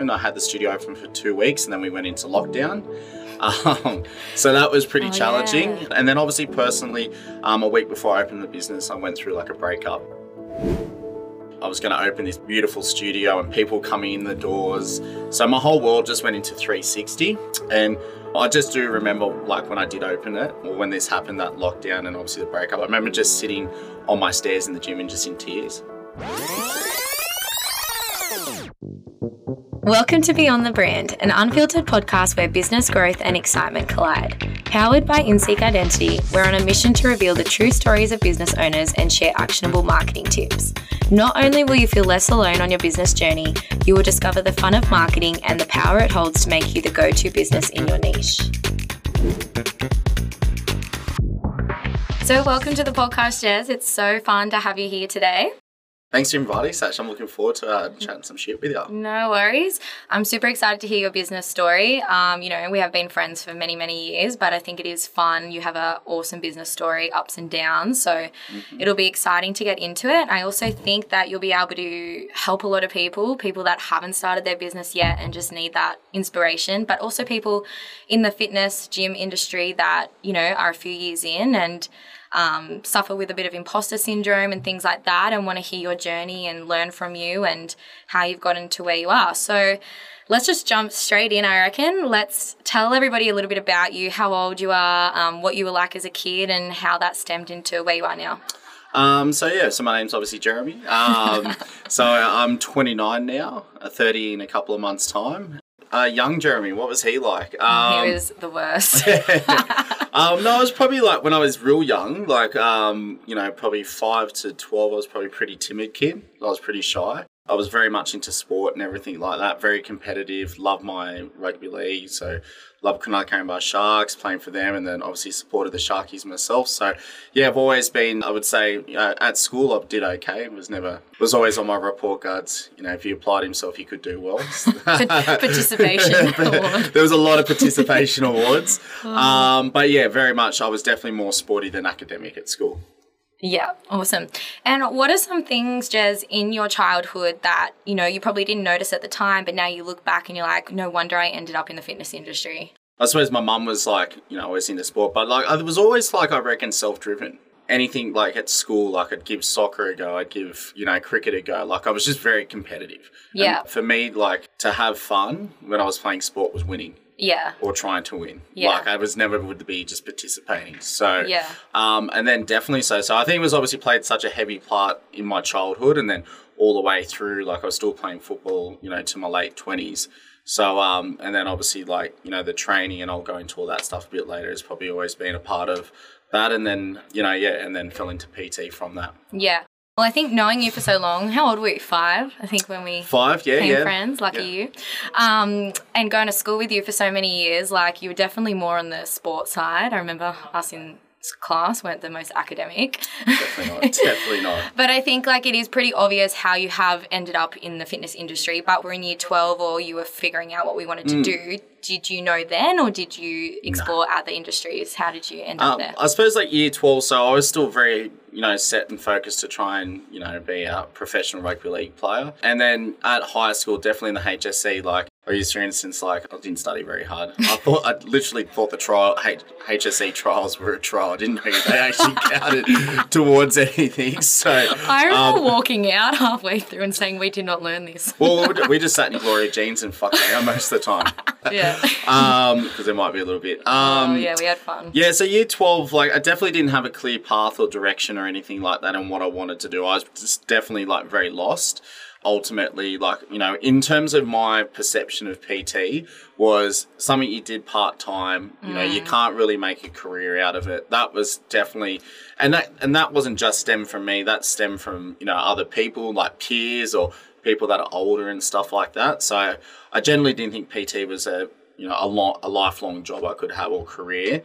opened, I had the studio open for 2 weeks and then we went into lockdown. So that was pretty challenging. Yeah. And then obviously personally, a week before I opened the business, I went through like a breakup. I was going to open this beautiful studio and people coming in the doors. So my whole world just went into 360. And I just do remember like when I did open it, or when this happened, that lockdown and obviously the breakup, I remember just sitting on my stairs in the gym and just in tears. Welcome to Beyond the Brand, an unfiltered podcast where business growth and excitement collide. Powered by InSeek Identity, we're on a mission to reveal the true stories of business owners and share actionable marketing tips. Not only will you feel less alone on your business journey, you will discover the fun of marketing and the power it holds to make you the go-to business in your niche. So welcome to the podcast, Jez. It's so fun to have you here today. Thanks for inviting, Sash. I'm looking forward to chatting some shit with you. No worries. I'm super excited to hear your business story. You know, we have been friends for many, many years, but I think it is fun. You have an awesome business story, ups and downs. So it'll be exciting to get into it. I also think that you'll be able to help a lot of people that haven't started their business yet and just need that inspiration, but also people in the fitness gym industry that, you know, are a few years in and suffer with a bit of imposter syndrome and things like that, and want to hear your journey and learn from you and how you've gotten to where you are. So let's just jump straight in, I reckon. Let's tell everybody a little bit about you, how old you are, what you were like as a kid, and how that stemmed into where you are now. So my name's obviously Jeremy. So I'm 29 now, 30 in a couple of months' time. Young Jeremy, what was he like? He was the worst. No, I was probably like when I was real young, like, you know, probably 5 to 12, I was probably a pretty timid kid. I was pretty shy. I was very much into sport and everything like that, very competitive, loved my rugby league. So loved Kunaka and Bar Sharks, playing for them, and then obviously supported the Sharkies myself. So yeah, I've always been, I would say, you know, at school I did okay. Was always on my report cards. You know, if you applied himself, he could do well. Participation award. There was a lot of participation awards. But yeah, very much, I was definitely more sporty than academic at school. Yeah, awesome. And what are some things, Jez, in your childhood that, you know, you probably didn't notice at the time, but now you look back and you're like, no wonder I ended up in the fitness industry? I suppose my mum was like, you know, always into sport, but like I was always like, I reckon, self-driven. Anything like at school, like I'd give soccer a go, I'd give, you know, cricket a go. Like I was just very competitive. Yeah. And for me, like to have fun when I was playing sport was winning. Yeah. Or trying to win. Yeah. Like I was never would be just participating. So, yeah. And then definitely so I think it was obviously played such a heavy part in my childhood, and then all the way through, like I was still playing football, you know, to my late 20s. So, and then obviously like, you know, the training, and I'll go into all that stuff a bit later, has probably always been a part of that. And then, you know, yeah, and then fell into PT from that. Yeah. Well, I think knowing you for so long, how old were you? 5, I think, when we became friends. Lucky you. And going to school with you for so many years, like you were definitely more on the sports side. I remember us in class weren't the most academic. Definitely not. But I think like it is pretty obvious how you have ended up in the fitness industry. But we're in year 12, or you were figuring out what we wanted to do. Did you know then, or did you explore other industries? How did you end up there? I suppose like year 12, so I was still very, you know, set and focused to try and, you know, be a professional rugby league player. And then at high school, definitely in the HSC, like I used to, for instance, like I didn't study very hard. I literally thought the HSC trials were a trial. I didn't know they actually counted towards anything. So I remember walking out halfway through and saying, we did not learn this. Well, we just sat in Gloria Jeans and fucked out most of the time. Yeah. Because there might be a little bit. Yeah, we had fun. Yeah, so year 12, like I definitely didn't have a clear path or direction or anything like that on what I wanted to do. I was just definitely like very lost. Ultimately, like, you know, in terms of my perception of PT was something you did part-time, you know, you can't really make a career out of it. That was definitely, and that wasn't just stemmed from me, that stemmed from, you know, other people like peers or people that are older and stuff like that. So I generally didn't think PT was a lifelong job I could have, or career.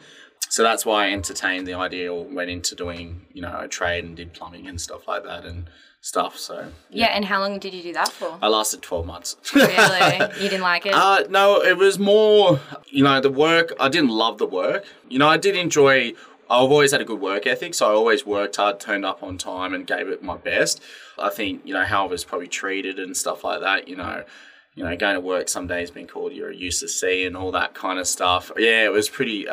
So that's why I entertained the idea, or went into doing, you know, a trade and did plumbing and stuff like that and stuff. So yeah. And how long did you do that for? I lasted 12 months. Really? You didn't like it? No, it was more, you know, the work. I didn't love the work. You know, I did enjoy, I've always had a good work ethic, so I always worked hard, turned up on time and gave it my best. I think, you know, how I was probably treated and stuff like that, you know, going to work some days, being called you're a UCC and all that kind of stuff. Yeah, it was pretty, it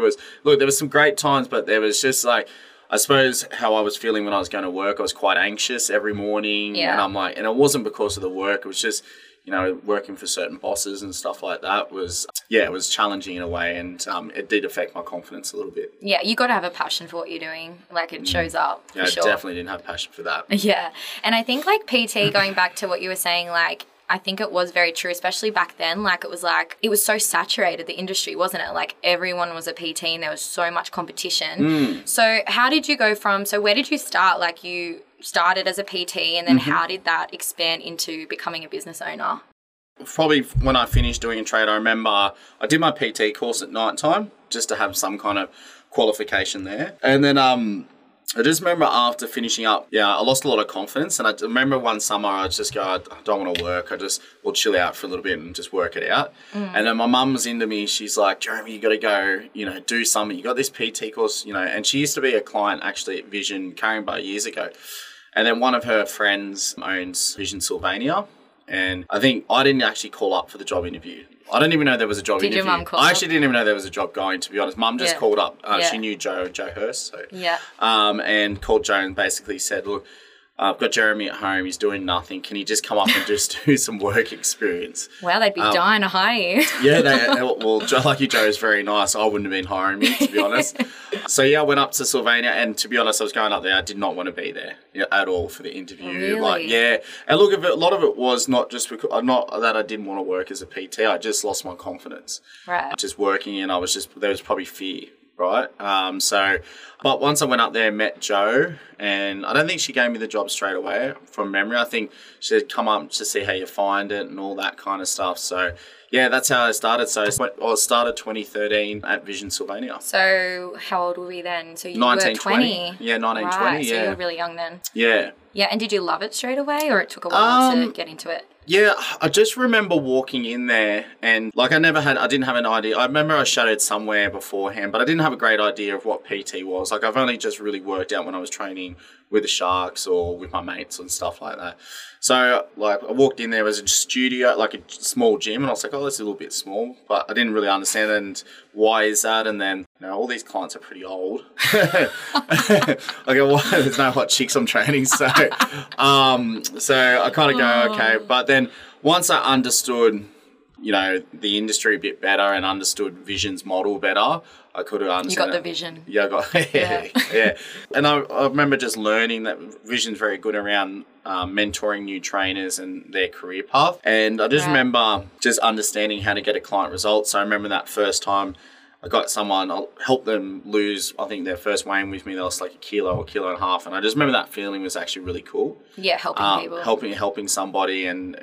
was, look, there was some great times, but there was just like, I suppose how I was feeling when I was going to work, I was quite anxious every morning. Yeah. And I'm like, and it wasn't because of the work, it was just, you know, working for certain bosses and stuff like that was, yeah, it was challenging in a way, and it did affect my confidence a little bit. Yeah, you got to have a passion for what you're doing. Like, it shows up, for sure. I definitely didn't have passion for that. Yeah, and I think, like, PT, going back to what you were saying, like, I think it was very true, especially back then. Like, it was so saturated, the industry, wasn't it? Like, everyone was a PT and there was so much competition. Mm. So how did you go from, so where did you start? Like, you started as a PT, and then how did that expand into becoming a business owner? Probably when I finished doing a trade, I remember I did my PT course at night time just to have some kind of qualification there. And then, I just remember after finishing up, I lost a lot of confidence. And I remember one summer, I just go, I don't want to work. I just will chill out for a little bit and just work it out. Mm. And then my mum was into me. She's like, Jeremy, you got to go, do something. You got this PT course, And she used to be a client actually at Vision Caringbah years ago. And then one of her friends owns Vision Sylvania. And I think I didn't actually call up for the job interview. I don't even know there was a job interview. Did your mum call? I actually didn't even know there was a job going, to be honest. Mum just called up. She knew Joe Hurst. So, and called Joe and basically said, look, I've got Jeremy at home. He's doing nothing. Can he just come up and just do some work experience? Wow, they'd be dying to hire you. Well, lucky Joe is very nice. I wouldn't have been hiring me, to be honest. So, I went up to Sylvania, and to be honest, I was going up there. I did not want to be there at all for the interview. Really? And look, a lot of it was not just because, not that I didn't want to work as a PT. I just lost my confidence. Right. Just working, and there was probably fear. Right. But once I went up there, met Joe, and I don't think she gave me the job straight away from memory. I think she said, come up to see how you find it and all that kind of stuff. So, that's how I started. So, I started 2013 at Vision Sylvania. So, how old were we then? So, you were 20. Yeah, 19, right, 20. So, you were really young then. Yeah. Yeah. And did you love it straight away, or it took a while to get into it? Yeah, I just remember walking in there and I didn't have an idea. I remember I shadowed somewhere beforehand, but I didn't have a great idea of what PT was. Like, I've only just really worked out when I was training with the Sharks or with my mates and stuff like that. So, I walked in there, it was a studio, like a small gym, and I was like, oh, that's a little bit small, but I didn't really understand and why is that? And then, all these clients are pretty old. Well, there's no hot chicks I'm training, so I kind of go, okay, but then once I understood, the industry a bit better and understood Vision's model better, I could have understood. You got the vision. Yeah, I got And I remember just learning that Vision's very good around mentoring new trainers and their career path. And I just remember just understanding how to get a client result. So I remember that first time I got someone, I helped them lose, I think their first weigh-in with me, they lost like a kilo and a half. And I just remember that feeling was actually really cool. Yeah, helping people. Helping somebody and,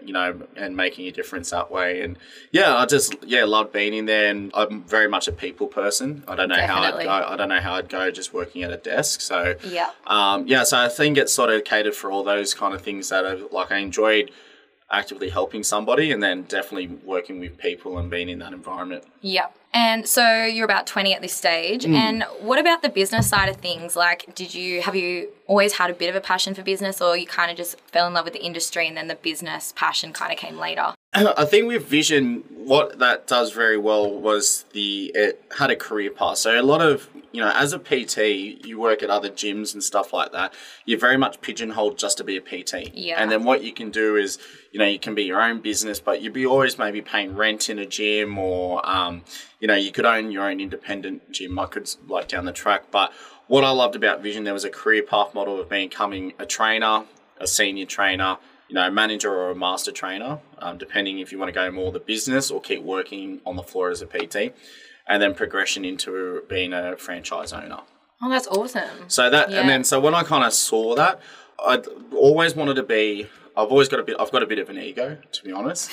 and making a difference that way. And I just, loved being in there. And I'm very much a people person. I don't know how I'd go. I don't know how I'd go just working at a desk. So, so I think it's sort of catered for all those kind of things that I enjoyed actively helping somebody, and then definitely working with people and being in that environment. Yeah. And so you're about 20 at this stage. Mm. And what about the business side of things? Like, have you always had a bit of a passion for business, or you kind of just fell in love with the industry and then the business passion kind of came later? I think with Vision, what that does very well was it had a career path. So a lot of, as a PT, you work at other gyms and stuff like that. You're very much pigeonholed just to be a PT. Yeah. And then what you can do is, you can be your own business, but you'd be always maybe paying rent in a gym, or, you could own your own independent gym. I could down the track. But what I loved about Vision, there was a career path model of becoming a trainer, a senior trainer, manager or a master trainer, depending if you want to go more the business or keep working on the floor as a PT, and then progression into being a franchise owner. Oh, that's awesome. So that, and then, so when I kind of saw that, I always wanted to be, I've got a bit of an ego, to be honest.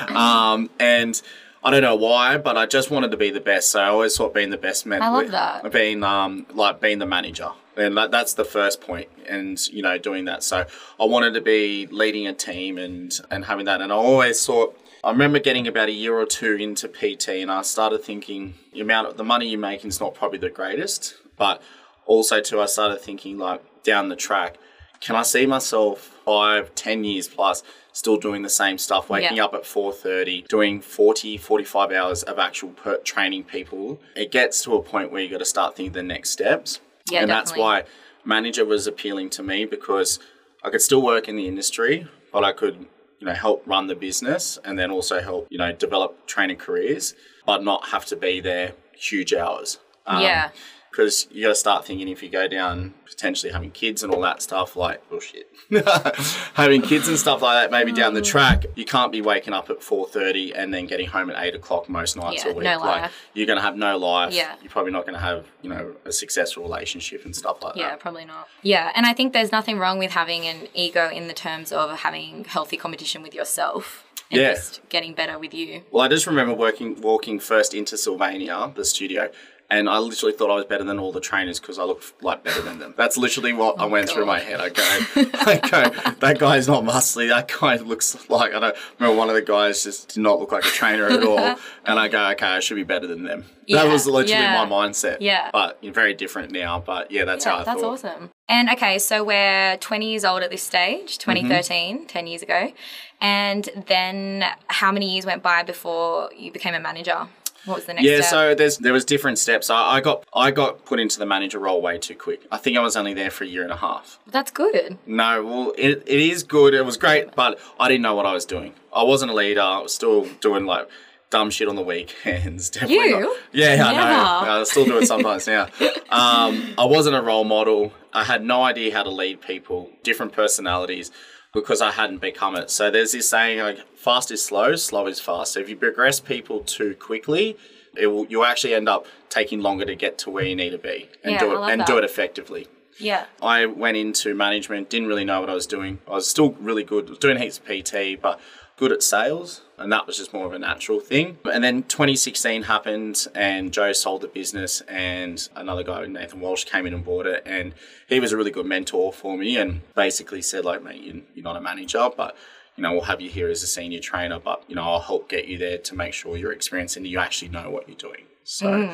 And I don't know why, but I just wanted to be the best. So I always thought being the best meant being the manager. And that's the first point, and, doing that. So I wanted to be leading a team and having that. And I always thought, I remember getting about a year or two into PT, and I started thinking the money you're making is not probably the greatest, but also too, I started thinking down the track, can I see myself 5, 10 years plus, still doing the same stuff, waking up at 4:30, doing 40, 45 hours of actual training people. It gets to a point where you got to start thinking the next steps. Yeah, and definitely. That's why manager was appealing to me, because I could still work in the industry, but I could, you know, help run the business and then also help, you know, develop training careers, but not have to be there huge hours. Yeah. Because you got to start thinking, if you go down potentially having kids and all that stuff, like bullshit, having kids and stuff like that, maybe down the track, you can't be waking up at 4:30 and then getting home at 8 o'clock most nights a week. No life. Like, you're going to have no life. Yeah. You're probably not going to have, you know, a successful relationship and stuff like that. Yeah, probably not. Yeah. And I think there's nothing wrong with having an ego in the terms of having healthy competition with yourself. And just getting better with you. Well, I just remember walking first into Sylvania, the studio, and I literally thought I was better than all the trainers because I looked like better than them. That's literally what I went through my head. I go, that guy's not muscly. That guy looks like, I don't remember, one of the guys just did not look like a trainer at all. And I go, okay, I should be better than them. Yeah, that was literally my mindset. Yeah. But very different now. But yeah, that's how I thought. That's awesome. And okay, so we're 20 years old at this stage, 2013, 10 years ago. And then how many years went by before you became a manager? What was the next step? So there was different steps. I got put into the manager role way too quick. I think I was only there for a year and a half. That's good. No, well, it is good. It was great, but I didn't know what I was doing. I wasn't a leader. I was still doing like dumb shit on the weekends. Definitely you? Not. Yeah, I know. I still do it sometimes now. I wasn't a role model. I had no idea how to lead people, different personalities, because I hadn't become it. So there's this saying, like, fast is slow, slow is fast. So if you progress people too quickly, you'll actually end up taking longer to get to where you need to be and do it effectively. Yeah. I went into management, didn't really know what I was doing. I was still really good, doing heaps of PT, but good at sales, and that was just more of a natural thing. And then 2016 happened and Joe sold the business, and another guy, Nathan Walsh, came in and bought it, and he was a really good mentor for me and basically said, like, mate, you're not a manager, but, you know, we'll have you here as a senior trainer, but, you know, I'll help get you there to make sure you're experienced and you actually know what you're doing. So,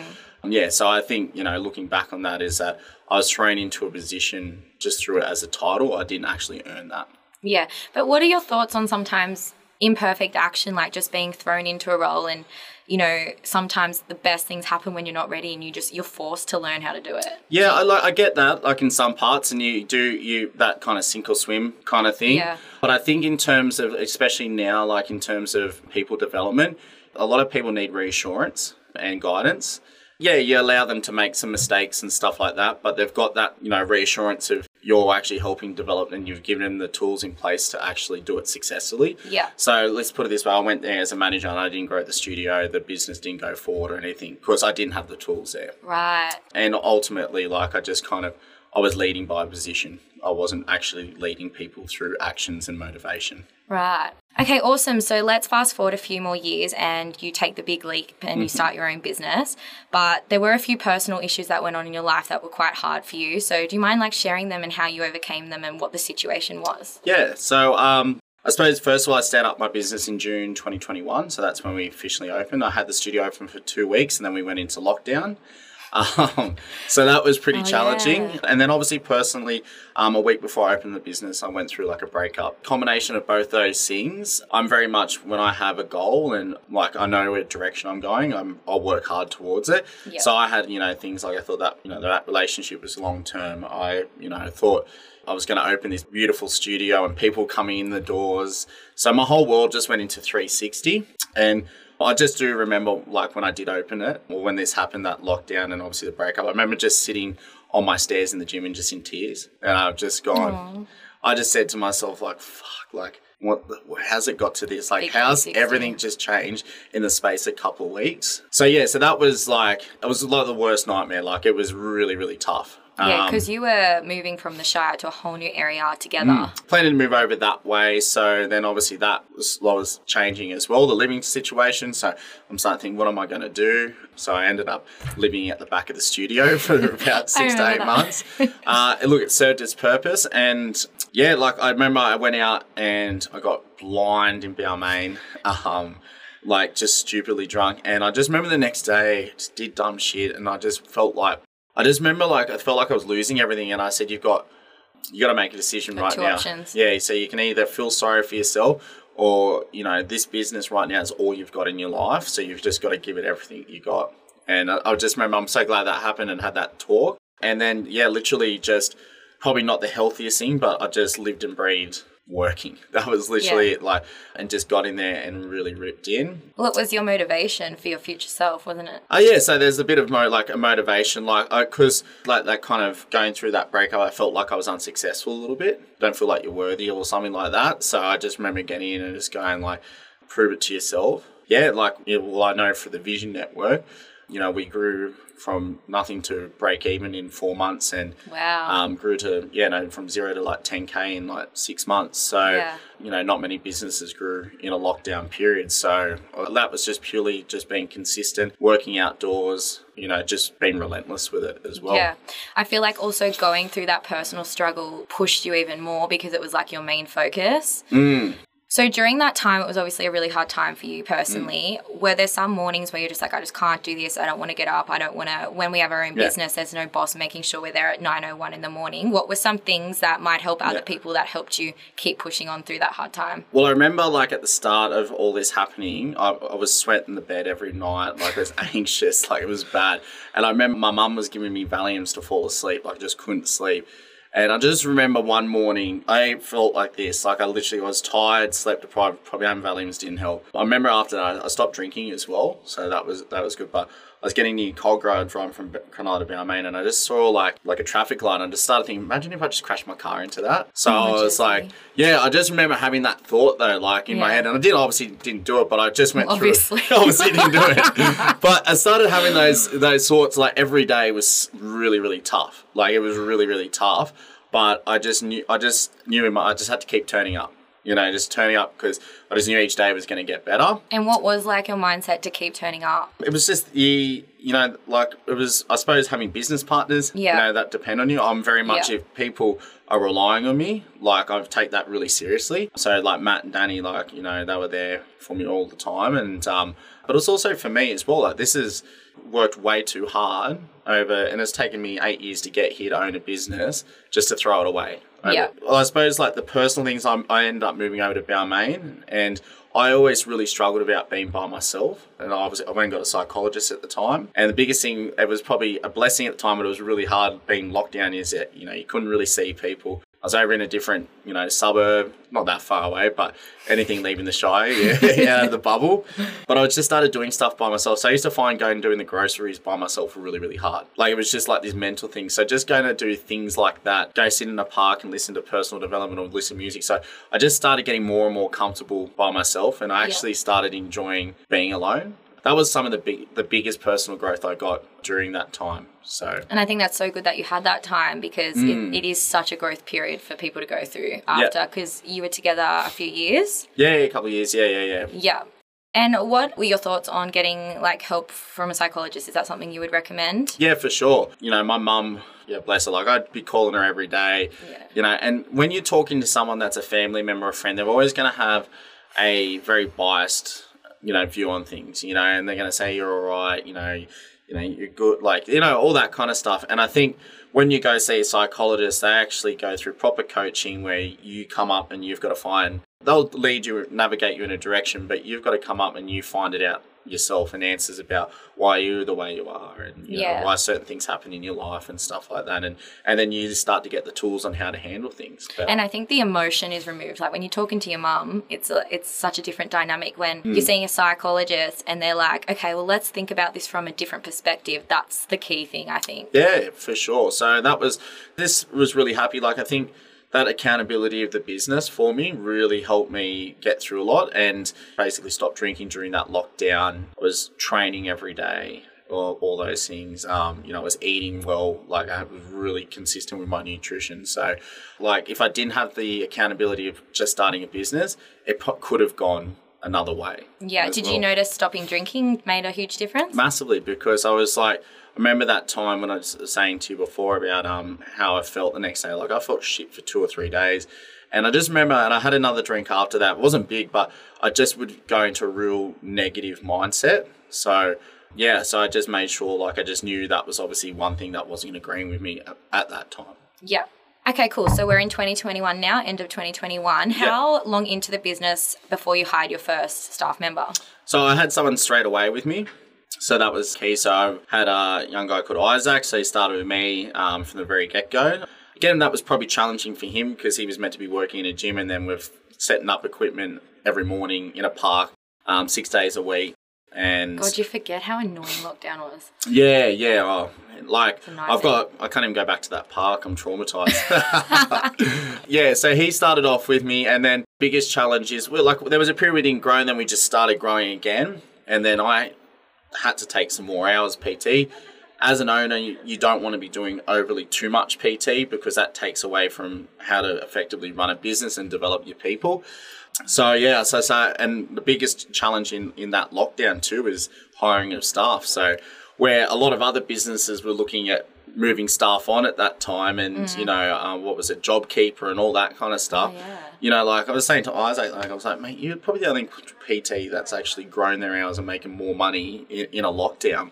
so I think, you know, looking back on that is that I was thrown into a position just through it as a title. I didn't actually earn that. Yeah. But what are your thoughts on sometimes imperfect action, like just being thrown into a role, and, you know, sometimes the best things happen when you're not ready and you're forced to learn how to do it? Yeah, I get that, like, in some parts, and you do that kind of sink or swim kind of thing. Yeah. But I think in terms of, especially now, like in terms of people development, a lot of people need reassurance and guidance. Yeah, you allow them to make some mistakes and stuff like that, but they've got that, you know, reassurance of you're actually helping develop and you've given them the tools in place to actually do it successfully. Yeah. So let's put it this way. I went there as a manager and I didn't grow the studio. The business didn't go forward or anything because I didn't have the tools there. Right. And ultimately, like, I was leading by position. I wasn't actually leading people through actions and motivation. Right. Okay, awesome. So let's fast forward a few more years and you take the big leap and you start your own business. But there were a few personal issues that went on in your life that were quite hard for you. So do you mind, like, sharing them and how you overcame them and what the situation was? Yeah. So I suppose, first of all, I started up my business in June 2021. So that's when we officially opened. I had the studio open for 2 weeks and then we went into lockdown. So that was pretty challenging. Yeah. And then obviously personally, a week before I opened the business, I went through like a breakup. Combination of both those things. I'm very much, when I have a goal and like I know what direction I'm going, I'll work hard towards it. Yeah. So I had, you know, things like I thought that, you know, that relationship was long term. I, you know, thought I was going to open this beautiful studio and people coming in the doors. So my whole world just went into 360. And I just do remember, like, when I did open it, or when this happened, that lockdown and obviously the breakup, I remember just sitting on my stairs in the gym and just in tears. And I've just gone, I just said to myself, like, fuck, like, how's it got to this? Like, how's everything just changed in the space of a couple of weeks? So, yeah, so that was like, it was like the worst nightmare. Like, it was really, really tough. Yeah, because you were moving from the Shire to a whole new area together. Planning to move over that way. So then obviously that was changing as well, the living situation. So I'm starting to think, what am I going to do? So I ended up living at the back of the studio for about 6 to 8 months. Look, it served its purpose. And yeah, like I remember I went out and I got blind in Balmain. Like just stupidly drunk. And I just remember the next day just did dumb shit and I just felt like I was losing everything. And I said, you've got you got to make a decision right now. Options. Yeah, so you can either feel sorry for yourself, or, you know, this business right now is all you've got in your life, so you've just got to give it everything you got. And I just remember, I'm so glad that happened and had that talk. And then, yeah, literally just probably not the healthiest thing, but I just lived and breathed working. That was literally like, and just got in there and really ripped in. What was your motivation for your future self, wasn't it? Oh, yeah. So there's a bit of a motivation, because that kind of going through that breakup, I felt like I was unsuccessful a little bit. Don't feel like you're worthy or something like that. So I just remember getting in and just going prove it to yourself. Yeah. I know for the Vision Network, you know, we grew from nothing to break even in 4 months, and grew to, from 0 to 10K in 6 months. So, you know, not many businesses grew in a lockdown period. So that was just purely just being consistent, working outdoors, you know, just being relentless with it as well. Yeah. I feel like also going through that personal struggle pushed you even more because it was your main focus. Mm. So during that time, it was obviously a really hard time for you personally. Mm. Were there some mornings where you're just I just can't do this. I don't want to get up. I don't want to, when we have our own business, there's no boss making sure we're there at 9:01 in the morning. What were some things that might help other people that helped you keep pushing on through that hard time? Well, I remember at the start of all this happening, I was sweating the bed every night. I was anxious, it was bad. And I remember my mum was giving me Valiums to fall asleep. I just couldn't sleep. And I just remember one morning, I felt like this. I literally was tired, slept deprived, probably Valiums didn't help. I remember after that, I stopped drinking as well. So that was good. But I was getting near Cogra, driving from Kunaka to Balmain, and I just saw like a traffic light. And I just started thinking, imagine if I just crashed my car into that. So I was I just remember having that thought though, in my head. And I obviously didn't do it, but I just went through it. Obviously didn't do it. But I started having those thoughts every day was really, really tough. It was really, really tough. But I just had to keep turning up. You know, just turning up, because I just knew each day was going to get better. And what was your mindset to keep turning up? It was just it was, I suppose, having business partners, that depend on you. I'm very much, if people are relying on me, I take that really seriously. So Matt and Danny, they were there for me all the time. And, but it's also for me as well, this has worked way too hard over, and it's taken me 8 years to get here to own a business just to throw it away. Yeah. Well, I suppose the personal things, I ended up moving over to Balmain, and I always really struggled about being by myself. And I went and got a psychologist at the time. And the biggest thing, it was probably a blessing at the time, but it was really hard being locked down, is that, you couldn't really see people. I was over in a different, suburb, not that far away, but anything leaving the Shire, out of the bubble. But I just started doing stuff by myself. So I used to find going and doing the groceries by myself really, really hard. It was just this mental thing. So just going to do things like that, go sit in a park and listen to personal development or listen to music. So I just started getting more and more comfortable by myself, and I actually started enjoying being alone. That was some of the biggest personal growth I got during that time. So, and I think that's so good that you had that time, because it is such a growth period for people to go through after, because you were together a few years. Yeah, a couple of years. Yeah. Yeah. And what were your thoughts on getting help from a psychologist? Is that something you would recommend? Yeah, for sure. You know, my mum, bless her, I'd be calling her every day, and when you're talking to someone that's a family member or friend, they're always going to have a very biased, view on things, and they're going to say you're all right, you're good, all that kind of stuff. And I think when you go see a psychologist, they actually go through proper coaching where you come up and you've got to they'll lead you, navigate you in a direction, but you've got to come up and you find it out yourself, and answers about why you're the way you are, and know, why certain things happen in your life and stuff like that, and then you just start to get the tools on how to handle things better. And I think the emotion is removed, when you're talking to your mum, it's such a different dynamic when you're seeing a psychologist and they're okay, well, let's think about this from a different perspective. That's the key thing, I think. Yeah, for sure. So this was really happy. I think that accountability of the business for me really helped me get through a lot, and basically stopped drinking during that lockdown. I was training every day, all those things. I was eating well, I was really consistent with my nutrition. So if I didn't have the accountability of just starting a business, it could have gone another way. Yeah. Did you notice stopping drinking made a huge difference? Massively, because I was I remember that time when I was saying to you before about how I felt the next day. I felt shit for 2 or 3 days. And I just remember, and I had another drink after that. It wasn't big, but I just would go into a real negative mindset. So, so I just made sure, I just knew that was obviously one thing that wasn't agreeing with me at that time. Yeah. Okay, cool. So we're in 2021 now, end of 2021. How long into the business before you hired your first staff member? So I had someone straight away with me. So that was key. So I had a young guy called Isaac. So he started with me from the very get-go. Again, that was probably challenging for him because he was meant to be working in a gym, and then we're setting up equipment every morning in a park 6 days a week. And God, you forget how annoying lockdown was. Yeah. Oh, like I can't even go back to that park. I'm traumatized. Yeah. So he started off with me, and then biggest challenge is there was a period we didn't grow, and then we just started growing again. And then I had to take some more hours PT. As an owner, you don't want to be doing overly too much PT because that takes away from how to effectively run a business and develop your people. So yeah, and the biggest challenge in that lockdown too is hiring of staff. So where a lot of other businesses were looking at moving staff on at that time, and JobKeeper and all that kind of stuff. Oh, yeah. You know, like I was saying to Isaac, mate, you're probably the only PT that's actually grown their hours and making more money in a lockdown.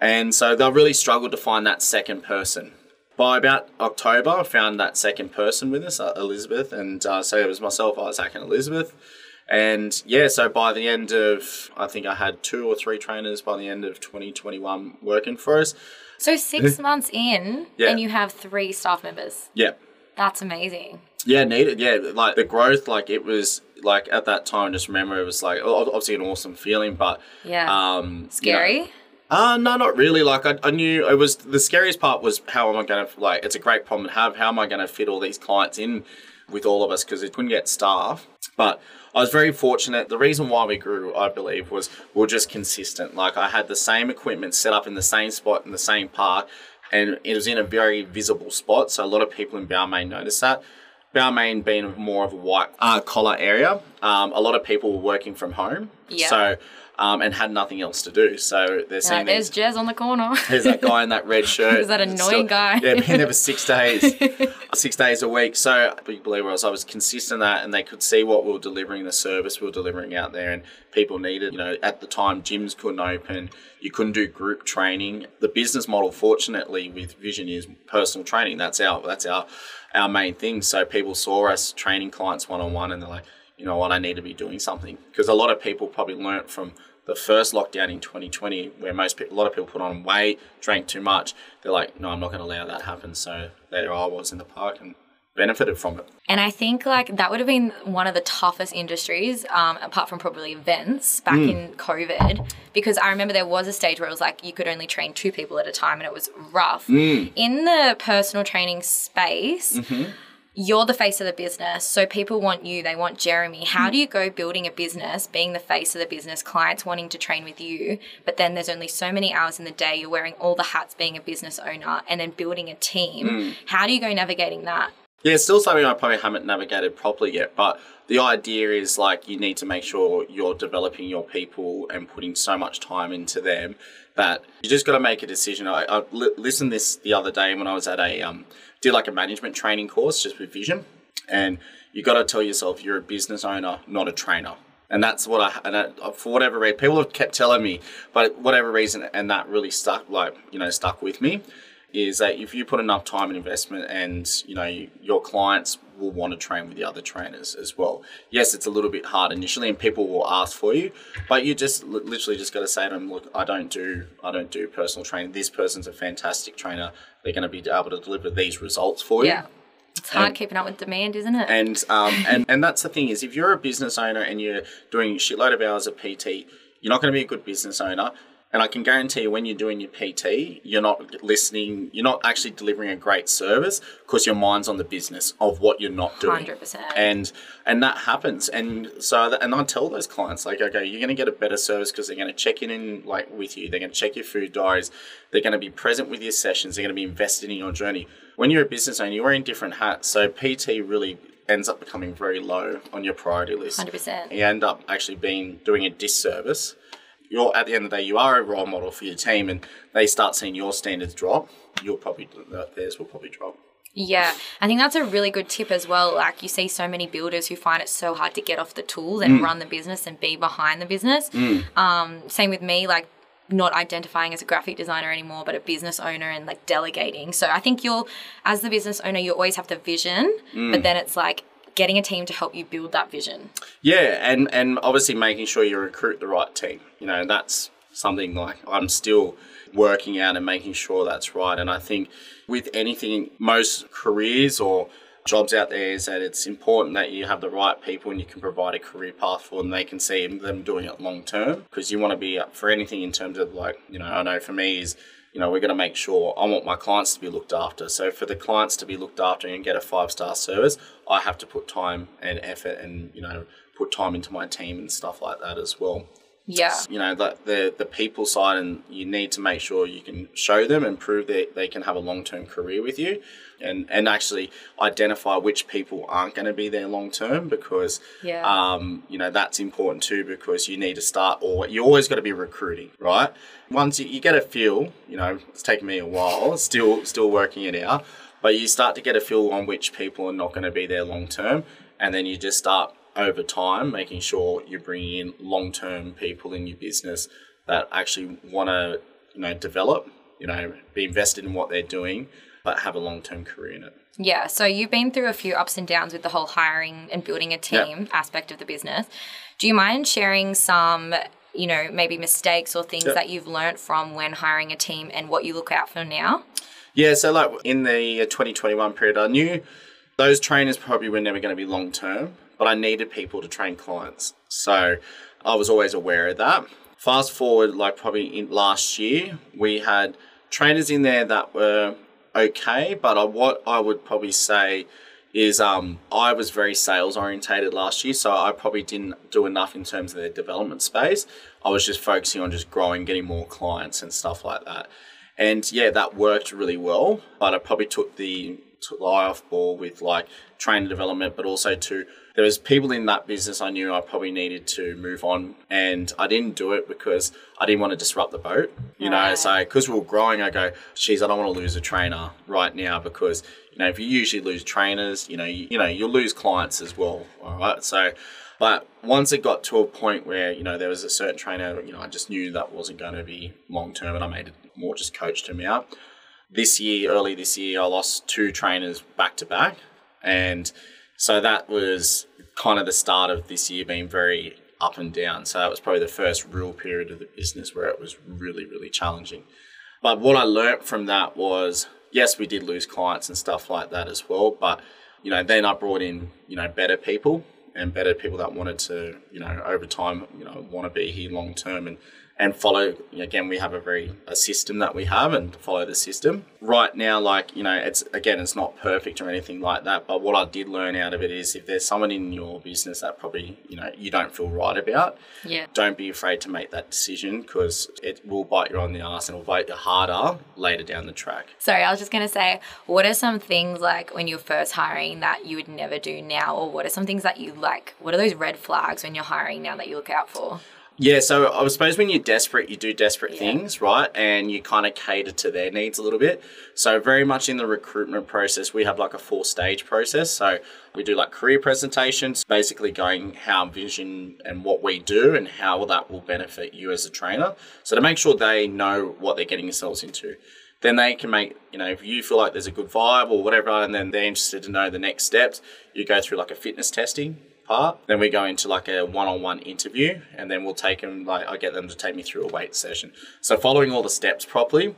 And so they really struggled to find that second person. By about October, I found that second person with us, Elizabeth. And so it was myself, Isaac, and Elizabeth. And yeah, so by the end of, I think I had 2 or 3 trainers by the end of 2021 working for us. So 6 months in and you have 3 staff members. Yeah. That's amazing. Yeah, needed. Yeah, like the growth, like it was like at that time, just remember it was like obviously an awesome feeling, but. Yeah. Scary. You know, no, not really. Like I knew it was the scariest part was how am I going to it's a great problem to have. How am I going to fit all these clients in with all of us? Because it couldn't get staff, but I was very fortunate. The reason why we grew, I believe, was we're just consistent. Like I had the same equipment set up in the same spot in the same park, and it was in a very visible spot. So a lot of people in Balmain noticed that. Balmain being more of a white collar area, a lot of people were working from home. Yeah. So. And had nothing else to do. So they're saying there's Jez on the corner. There's that guy in that red shirt. There's that annoying guy. Yeah, been there for 6 days. 6 days a week. So big believer was I was consistent in that, and they could see what we were delivering, the service we were delivering out there, and people needed, you know, at the time gyms couldn't open, you couldn't do group training. The business model, fortunately, with Vision is personal training. That's our main thing. So people saw us training clients one-on-one, and they're like, you know what, I need to be doing something. Because a lot of people probably learnt from the first lockdown in 2020 where a lot of people put on weight, drank too much. They're like, no, I'm not going to allow that to happen. So there I was in the park and benefited from it. And I think like that would have been one of the toughest industries, apart from probably events back in COVID, because I remember there was a stage where it was like you could only train 2 people at a time, and it was rough. In the personal training space, you're the face of the business, so people want you, they want Jeremy. How do you go building a business, being the face of the business, clients wanting to train with you, but then there's only so many hours in the day, you're wearing all the hats being a business owner, and then building a team. How do you go navigating that? Yeah, it's still something I probably haven't navigated properly yet, but the idea is like you need to make sure you're developing your people and putting so much time into them that you just got to make a decision. I listened this the other day when I was at a management training course just with Vision, and you got to tell yourself you're a business owner, not a trainer. And that's what I for whatever reason, people have kept telling me, but whatever reason, and that really stuck with me, is that if you put enough time and investment, and you know your clients will want to train with the other trainers as well. Yes, it's a little bit hard initially, and people will ask for you, but you just literally just got to say to them, look, I don't do personal training. This person's a fantastic trainer. They're going to be able to deliver these results for you. Yeah, it's hard keeping up with demand, isn't it? And and that's the thing is, if you're a business owner and you're doing a shitload of hours of PT, you're not going to be a good business owner. And I can guarantee you when you're doing your PT, you're not listening, you're not actually delivering a great service because your mind's on the business of what you're not doing. 100%. And that happens. And so, and I tell those clients, like, okay, you're going to get a better service because they're going to check in like with you. They're going to check your food diaries. They're going to be present with your sessions. They're going to be invested in your journey. When you're a business owner, you're wearing different hats. So PT really ends up becoming very low on your priority list. 100%. You end up actually doing a disservice. You're at the end of the day, you are a role model for your team, and they start seeing your standards drop, theirs will probably drop. Yeah, I think that's a really good tip as well. Like you see so many builders who find it so hard to get off the tools and run the business and be behind the business. Same with me, like not identifying as a graphic designer anymore, but a business owner and like delegating. So I think you'll, as the business owner, you always have the vision, but then it's like getting a team to help you build that vision. Yeah. And obviously making sure you recruit the right team. You know, that's something like I'm still working out and making sure that's right. And I think with anything, most careers or jobs out there, is that it's important that you have the right people and you can provide a career path for them. They can see them doing it long term, because you want to be up for anything in terms of like, you know, I know for me is, you know, we're going to make sure I want my clients to be looked after. So for the clients to be looked after and get a 5-star service, I have to put time and effort and, you know, put time into my team and stuff like that as well. Yeah. So, you know, the people side, and you need to make sure you can show them and prove that they can have a long-term career with you, and actually identify which people aren't going to be there long-term, because, you know, that's important too, because you need to start, or you always got to be recruiting, right? Once you get a feel, you know, it's taken me a while, still working it out, but you start to get a feel on which people are not going to be there long-term, and then you just start over time, making sure you're bringing in long-term people in your business that actually want to, you know, develop, you know, be invested in what they're doing, but have a long-term career in it. Yeah. So you've been through a few ups and downs with the whole hiring and building a team aspect of the business. Do you mind sharing some, you know, maybe mistakes or things that you've learned from when hiring a team and what you look out for now? Yeah. So like in the 2021 period, I knew those trainers probably were never going to be long-term, but I needed people to train clients. So I was always aware of that. Fast forward, like probably in last year, we had trainers in there that were okay, but what I would probably say is I was very sales orientated last year, so I probably didn't do enough in terms of their development space. I was just focusing on just growing, getting more clients and stuff like that. And yeah, that worked really well, but I probably took the eye off ball with like trainer development, but also to there was people in that business I knew I probably needed to move on, and I didn't do it because I didn't want to disrupt the boat, you know. So because we were growing, I go, geez, I don't want to lose a trainer right now, because, you know, if you usually lose trainers, you know, you'll lose clients as well. All right. So, but once it got to a point where, you know, there was a certain trainer, you know, I just knew that wasn't going to be long term, and I made it more just coached him out. This year, early this year, I lost 2 trainers back to back, and so that was kind of the start of this year being very up and down. So that was probably the first real period of the business where it was really, really challenging. But what I learned from that was, yes, we did lose clients and stuff like that as well. But, you know, then I brought in, you know, better people, and better people that wanted to, you know, over time, you know, want to be here long term and follow. Again, we have a system that we have, and follow the system. Right now, like, you know, it's, again, it's not perfect or anything like that, but what I did learn out of it is, if there's someone in your business that probably, you know, you don't feel right about, don't be afraid to make that decision, because it will bite you on the ass, and it'll bite you harder later down the track. Sorry, I was just going to say, what are some things like when you're first hiring that you would never do now, or what are some things that you like, what are those red flags when you're hiring now that you look out for? Yeah, so I suppose when you're desperate, you do desperate things, right? And you kind of cater to their needs a little bit. So very much in the recruitment process, we have like a 4-stage process. So we do like career presentations, basically going how Vision and what we do and how that will benefit you as a trainer. So to make sure they know what they're getting themselves into. Then they can make, you know, if you feel like there's a good vibe or whatever, and then they're interested to know the next steps, you go through like a fitness testing part. Then we go into like a one-on-one interview, and then we'll take them, like I get them to take me through a weight session. So following all the steps properly,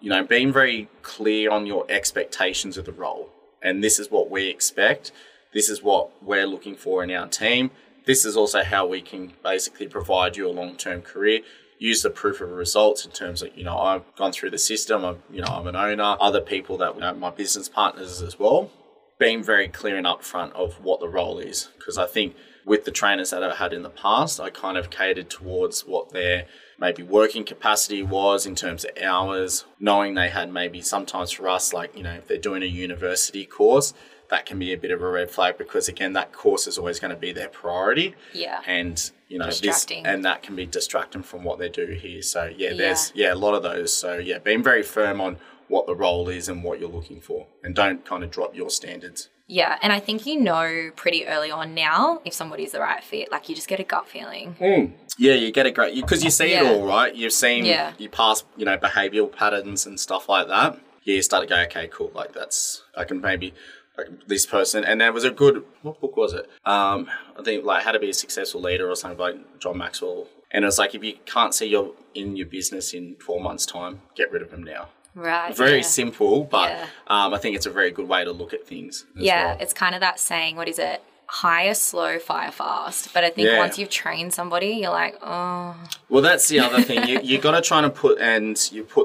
you know, being very clear on your expectations of the role. And this is what we expect. This is what we're looking for in our team. This is also how we can basically provide you a long-term career. Use the proof of results in terms of, you know, I've gone through the system. I'm an owner, other people that, you know, my business partners as well. Being very clear and upfront of what the role is, because I think with the trainers that I've had in the past, I kind of catered towards what their maybe working capacity was in terms of hours, knowing they had maybe sometimes for us, like, you know, if they're doing a university course, that can be a bit of a red flag, because again, that course is always going to be their priority. Yeah. And, you know, that can be distracting from what they do here. So there's a lot of those. So yeah, being very firm on what the role is and what you're looking for, and don't kind of drop your standards. Yeah, and I think you know pretty early on now if somebody's the right fit. Like, you just get a gut feeling. Mm. Yeah, you get a great, because you see it all, right? You've seen, you pass, you know, behavioural patterns and stuff like that. Yeah, you start to go, okay, cool. Like, that's, I can maybe, like, this person. And there was a good, what book was it? I think, like, How to Be a Successful Leader or something, by John Maxwell. And it's like, if you can't see your in your business in 12 months' time, get rid of them now. Right. Very simple, but I think it's a very good way to look at things. Yeah, it's kind of that saying, what is it? Hire slow, fire fast. But I think once you've trained somebody, you're like, oh. Well, that's the other thing. You got to try and put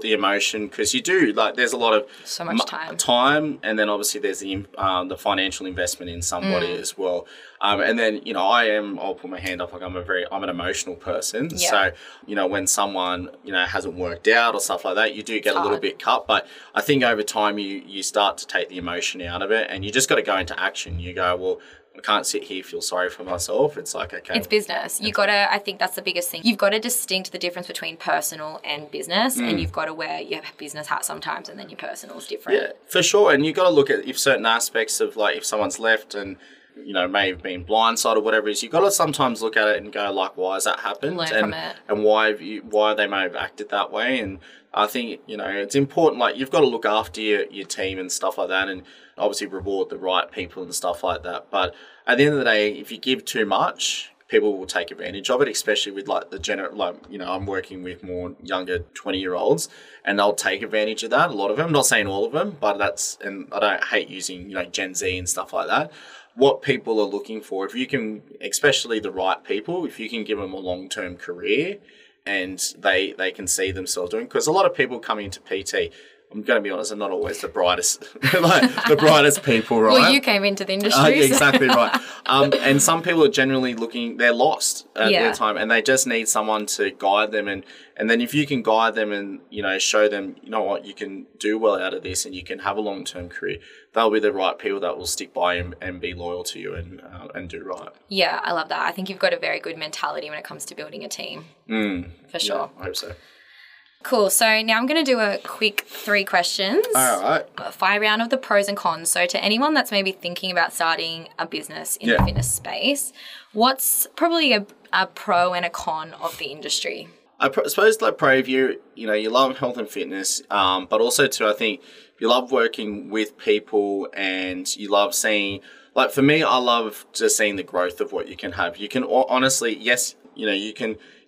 the emotion, because you do, like, there's a lot of time, and then obviously there's the financial investment in somebody as well. And then, you know, I'll put my hand up, like, I'm an emotional person. Yeah. So, you know, when someone, you know, hasn't worked out or stuff like that, you do get a little bit cut. But I think over time you start to take the emotion out of it, and you just got to go into action. You go, well, I can't sit here, feel sorry for myself. It's like, okay. It's business. You gotta, I think that's the biggest thing. You've got to distinct the difference between personal and business, and you've got to wear your business hat sometimes, and then your personal is different. Yeah, for sure. And you got to look at if certain aspects of, like, if someone's left and, you know, may have been blindsided or whatever it is, you've got to sometimes look at it and go, like, why has that happened? Learn from it. And why they may have acted that way. And I think, you know, it's important, like, you've got to look after your team and stuff like that, and obviously reward the right people and stuff like that. But at the end of the day, if you give too much, people will take advantage of it, especially with, like, you know, I'm working with more younger 20-year-olds, and they'll take advantage of that, a lot of them. I'm not saying all of them, but that's, and I don't hate using, you know, Gen Z and stuff like that. What people are looking for, if you can, especially the right people, if you can give them a long-term career and they can see themselves doing, because a lot of people come into PT, I'm going to be honest, I'm not always the brightest, like, the brightest people, right? Well, you came into the industry. Exactly right. And some people are generally looking, they're lost at their time, and they just need someone to guide them. And then if you can guide them and, you know, show them, you know what, you can do well out of this and you can have a long-term career, they'll be the right people that will stick by and be loyal to you and do right. Yeah, I love that. I think you've got a very good mentality when it comes to building a team. Mm. For sure. Yeah, I hope so. Cool. So now I'm going to do a quick 3 questions. All right. Fire round of the pros and cons. So to anyone that's maybe thinking about starting a business in the fitness space, what's probably a pro and a con of the industry? I suppose, like, pro, if you know, you love health and fitness, but also too, I think you love working with people and you love seeing, like, for me, I love just seeing the growth of what you can have. You can honestly, yes, you know,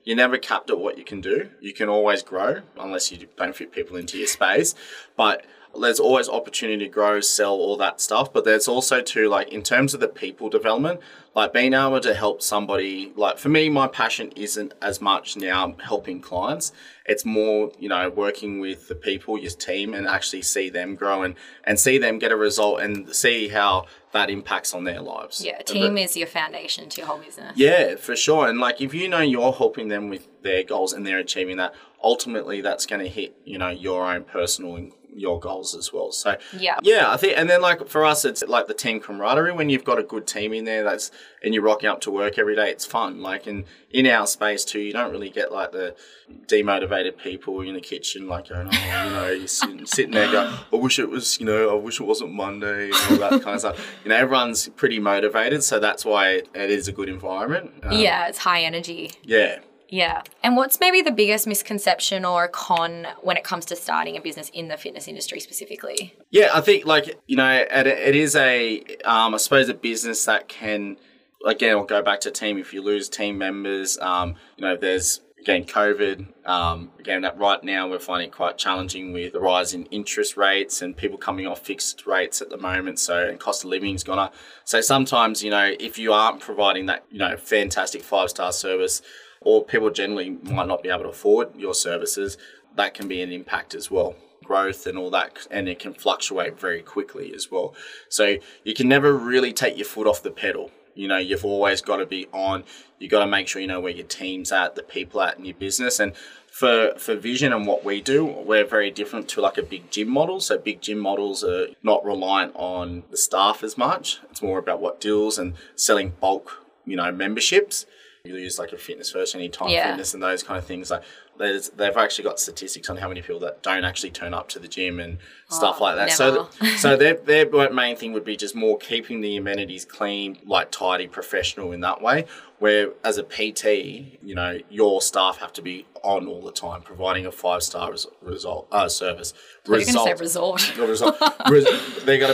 you're never capped at what you can do. You can always grow, unless you don't fit people into your space. But there's always opportunity to grow, sell, all that stuff. But there's also too, like, in terms of the people development, like, being able to help somebody, like, for me, my passion isn't as much now helping clients. It's more, you know, working with the people, your team, and actually see them grow and see them get a result and see how that impacts on their lives. Yeah, team is your foundation to your whole business. Yeah, for sure. And, like, if you know you're helping them with their goals and they're achieving that, ultimately that's going to hit, you know, your own personal and your goals as well. So yeah, I think, and then, like, for us, it's like the team camaraderie. When you've got a good team in there that's, and you're rocking up to work every day, it's fun. Like, in our space too, you don't really get, like, the demotivated people in the kitchen, like, going, oh, you know, you're sitting there going, I wish it was, you know, I wish it wasn't Monday and all that kind of stuff. You know, everyone's pretty motivated, so that's why it is a good environment. Yeah, it's high energy. Yeah. Yeah. And what's maybe the biggest misconception or con when it comes to starting a business in the fitness industry specifically? Yeah, I think, like, you know, it is a, I suppose, a business that can, again, I'll go back to team. If you lose team members, you know, there's, again, COVID. Again, that right now we're finding quite challenging with the rise in interest rates and people coming off fixed rates at the moment. So, and cost of living's gone up. So sometimes, you know, if you aren't providing that, you know, fantastic 5-star service, or people generally might not be able to afford your services, that can be an impact as well. Growth and all that, and it can fluctuate very quickly as well. So you can never really take your foot off the pedal. You know, you've always got to be on. You got to make sure you know where your team's at, the people at in your business. And for Vision and what we do, we're very different to, like, a big gym model. So big gym models are not reliant on the staff as much. It's more about what deals and selling bulk, you know, memberships. You use like your fitness first, any time fitness and those kind of things. Like they've actually got statistics on how many people that don't actually turn up to the gym and stuff like that. Never. So their main thing would be just more keeping the amenities clean, like tidy, professional in that way. Where as a PT, you know, your staff have to be on all the time, providing a 5-star result service. They're going to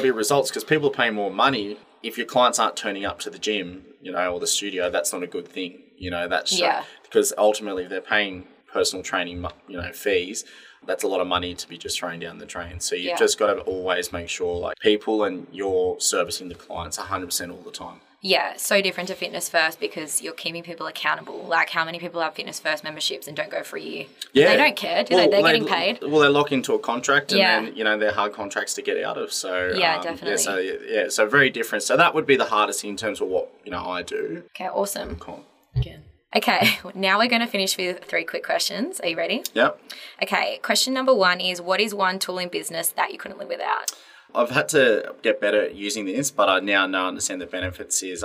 be results because people are paying more money. If your clients aren't turning up to the gym, you know, or the studio, that's not a good thing. You know, that's because ultimately they're paying personal training, you know, fees. That's a lot of money to be just thrown down the drain. So you've just got to always make sure like people and you're servicing the clients 100% all the time. Yeah, so different to Fitness First because you're keeping people accountable. Like how many people have Fitness First memberships and don't go for a year? Yeah. They don't care, do they? They're getting paid. Well, they lock into a contract and then, you know, they're hard contracts to get out of. So yeah, definitely. Yeah, so very different. So that would be the hardest thing in terms of what, you know, I do. Okay, awesome. Cool. Okay, now we're going to finish with 3 quick questions. Are you ready? Yep. Okay, question number 1 is, what is one tool in business that you couldn't live without? I've had to get better at using this, but I now understand the benefits is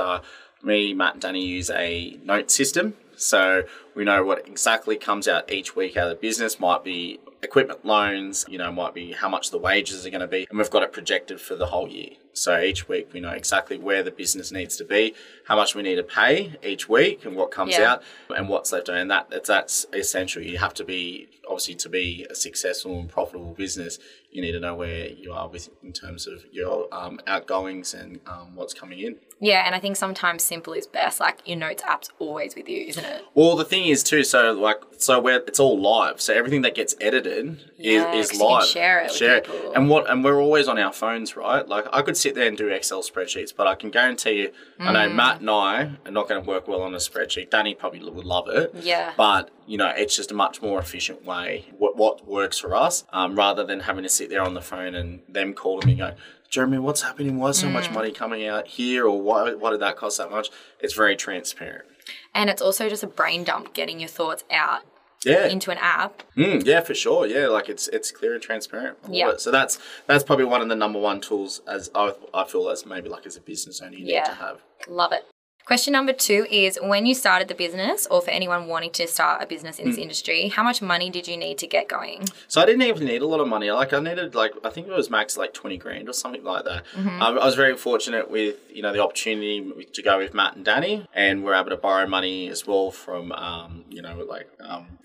me, Matt and Danny use a note system. So we know what exactly comes out each week out of the business, might be equipment loans, you know, might be how much the wages are going to be. And we've got it projected for the whole year. So each week we know exactly where the business needs to be, how much we need to pay each week and what comes out and what's left. And that's essential. You have to be, obviously, to be a successful and profitable business, you need to know where you are with in terms of your outgoings and what's coming in. Yeah, and I think sometimes simple is best. Like your notes app's always with you, isn't it? Well, the thing is too, so it's all live. So everything that gets edited is live. You can share it with people. And we're always on our phones, right? Like I could sit there and do Excel spreadsheets, but I can guarantee you, I know Matt and I are not going to work well on a spreadsheet. Danny probably would love it. Yeah. But you know, it's just a much more efficient way. What works for us, rather than having to sit there on the phone and them calling me going, Jeremy, what's happening? Why is so much money coming out here? Or why did that cost that much? It's very transparent. And it's also just a brain dump getting your thoughts out into an app. Yeah, for sure. Yeah, like it's clear and transparent. Yeah. So that's probably one of the number one tools as I feel as maybe like as a business owner you need to have. Love it. Question number 2 is, when you started the business, or for anyone wanting to start a business in this industry, how much money did you need to get going? So I didn't even need a lot of money. Like I needed, like I think it was max like 20 grand or something like that. Mm-hmm. I was very fortunate with, you know, the opportunity to go with Matt and Danny, and we're able to borrow money as well from, you know, like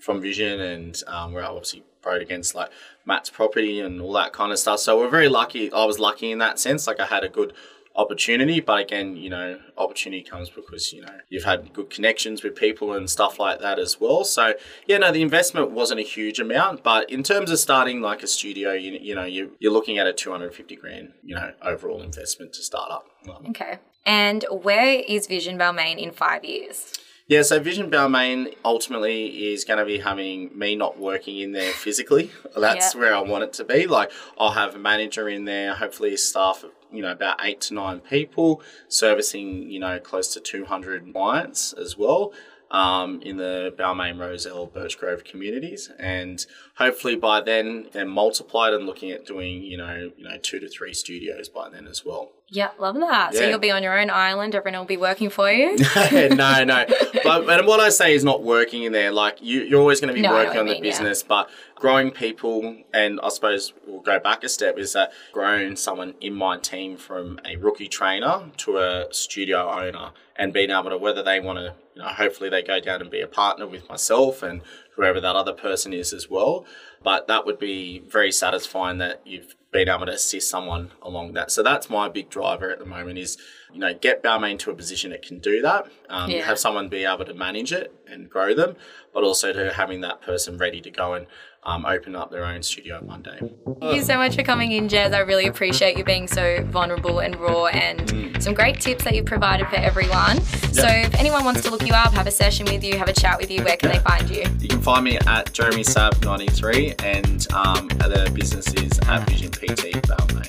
from Vision, and we're obviously borrowed against like Matt's property and all that kind of stuff. So we're very lucky. I was lucky in that sense. Like I had a good opportunity, but again, you know, opportunity comes because, you know, you've had good connections with people and stuff like that as well. So yeah, no, the investment wasn't a huge amount, but in terms of starting like a studio, you know, you're looking at a 250 grand, you know, overall investment to start up. Okay. And where is Vision Balmain in 5 years? Yeah, so Vision Balmain ultimately is going to be having me not working in there physically. That's where I want it to be. Like I'll have a manager in there, hopefully a staff of, you know, about 8 to 9 people servicing, you know, close to 200 clients as well in the Balmain, Roselle, Birchgrove communities. And hopefully by then they're multiplied and looking at doing, you know, 2 to 3 studios by then as well. Yeah, love that. Yeah. So you'll be on your own island, everyone will be working for you? No. But what I say is not working in there. Like you're always going to be working on the business, but growing people, and I suppose we'll go back a step, is that grown someone in my team from a rookie trainer to a studio owner, and being able to, whether they want to, you know, hopefully they go down and be a partner with myself and whoever that other person is as well. But that would be very satisfying that you've been able to assist someone along that. So that's my big driver at the moment is, you know, get Balmain to a position that can do that, have someone be able to manage it and grow them, but also to having that person ready to go and open up their own studio one day. Thank you so much for coming in, Jez. I really appreciate you being so vulnerable and raw, and some great tips that you've provided for everyone. Yep. So if anyone wants to look you up, have a session with you, have a chat with you, where can they find you? You can find me at JeremySab93, and the business is at Vision PT Balmain.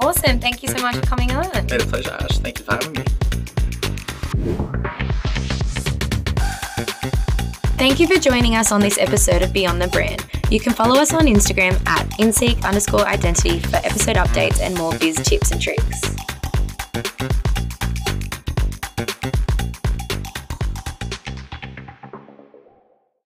Awesome. Thank you so much for coming on. It's been a pleasure, Ash. Thank you for having me. Thank you for joining us on this episode of Beyond the Brand. You can follow us on Instagram at InSeek_Identity for episode updates and more biz tips and tricks.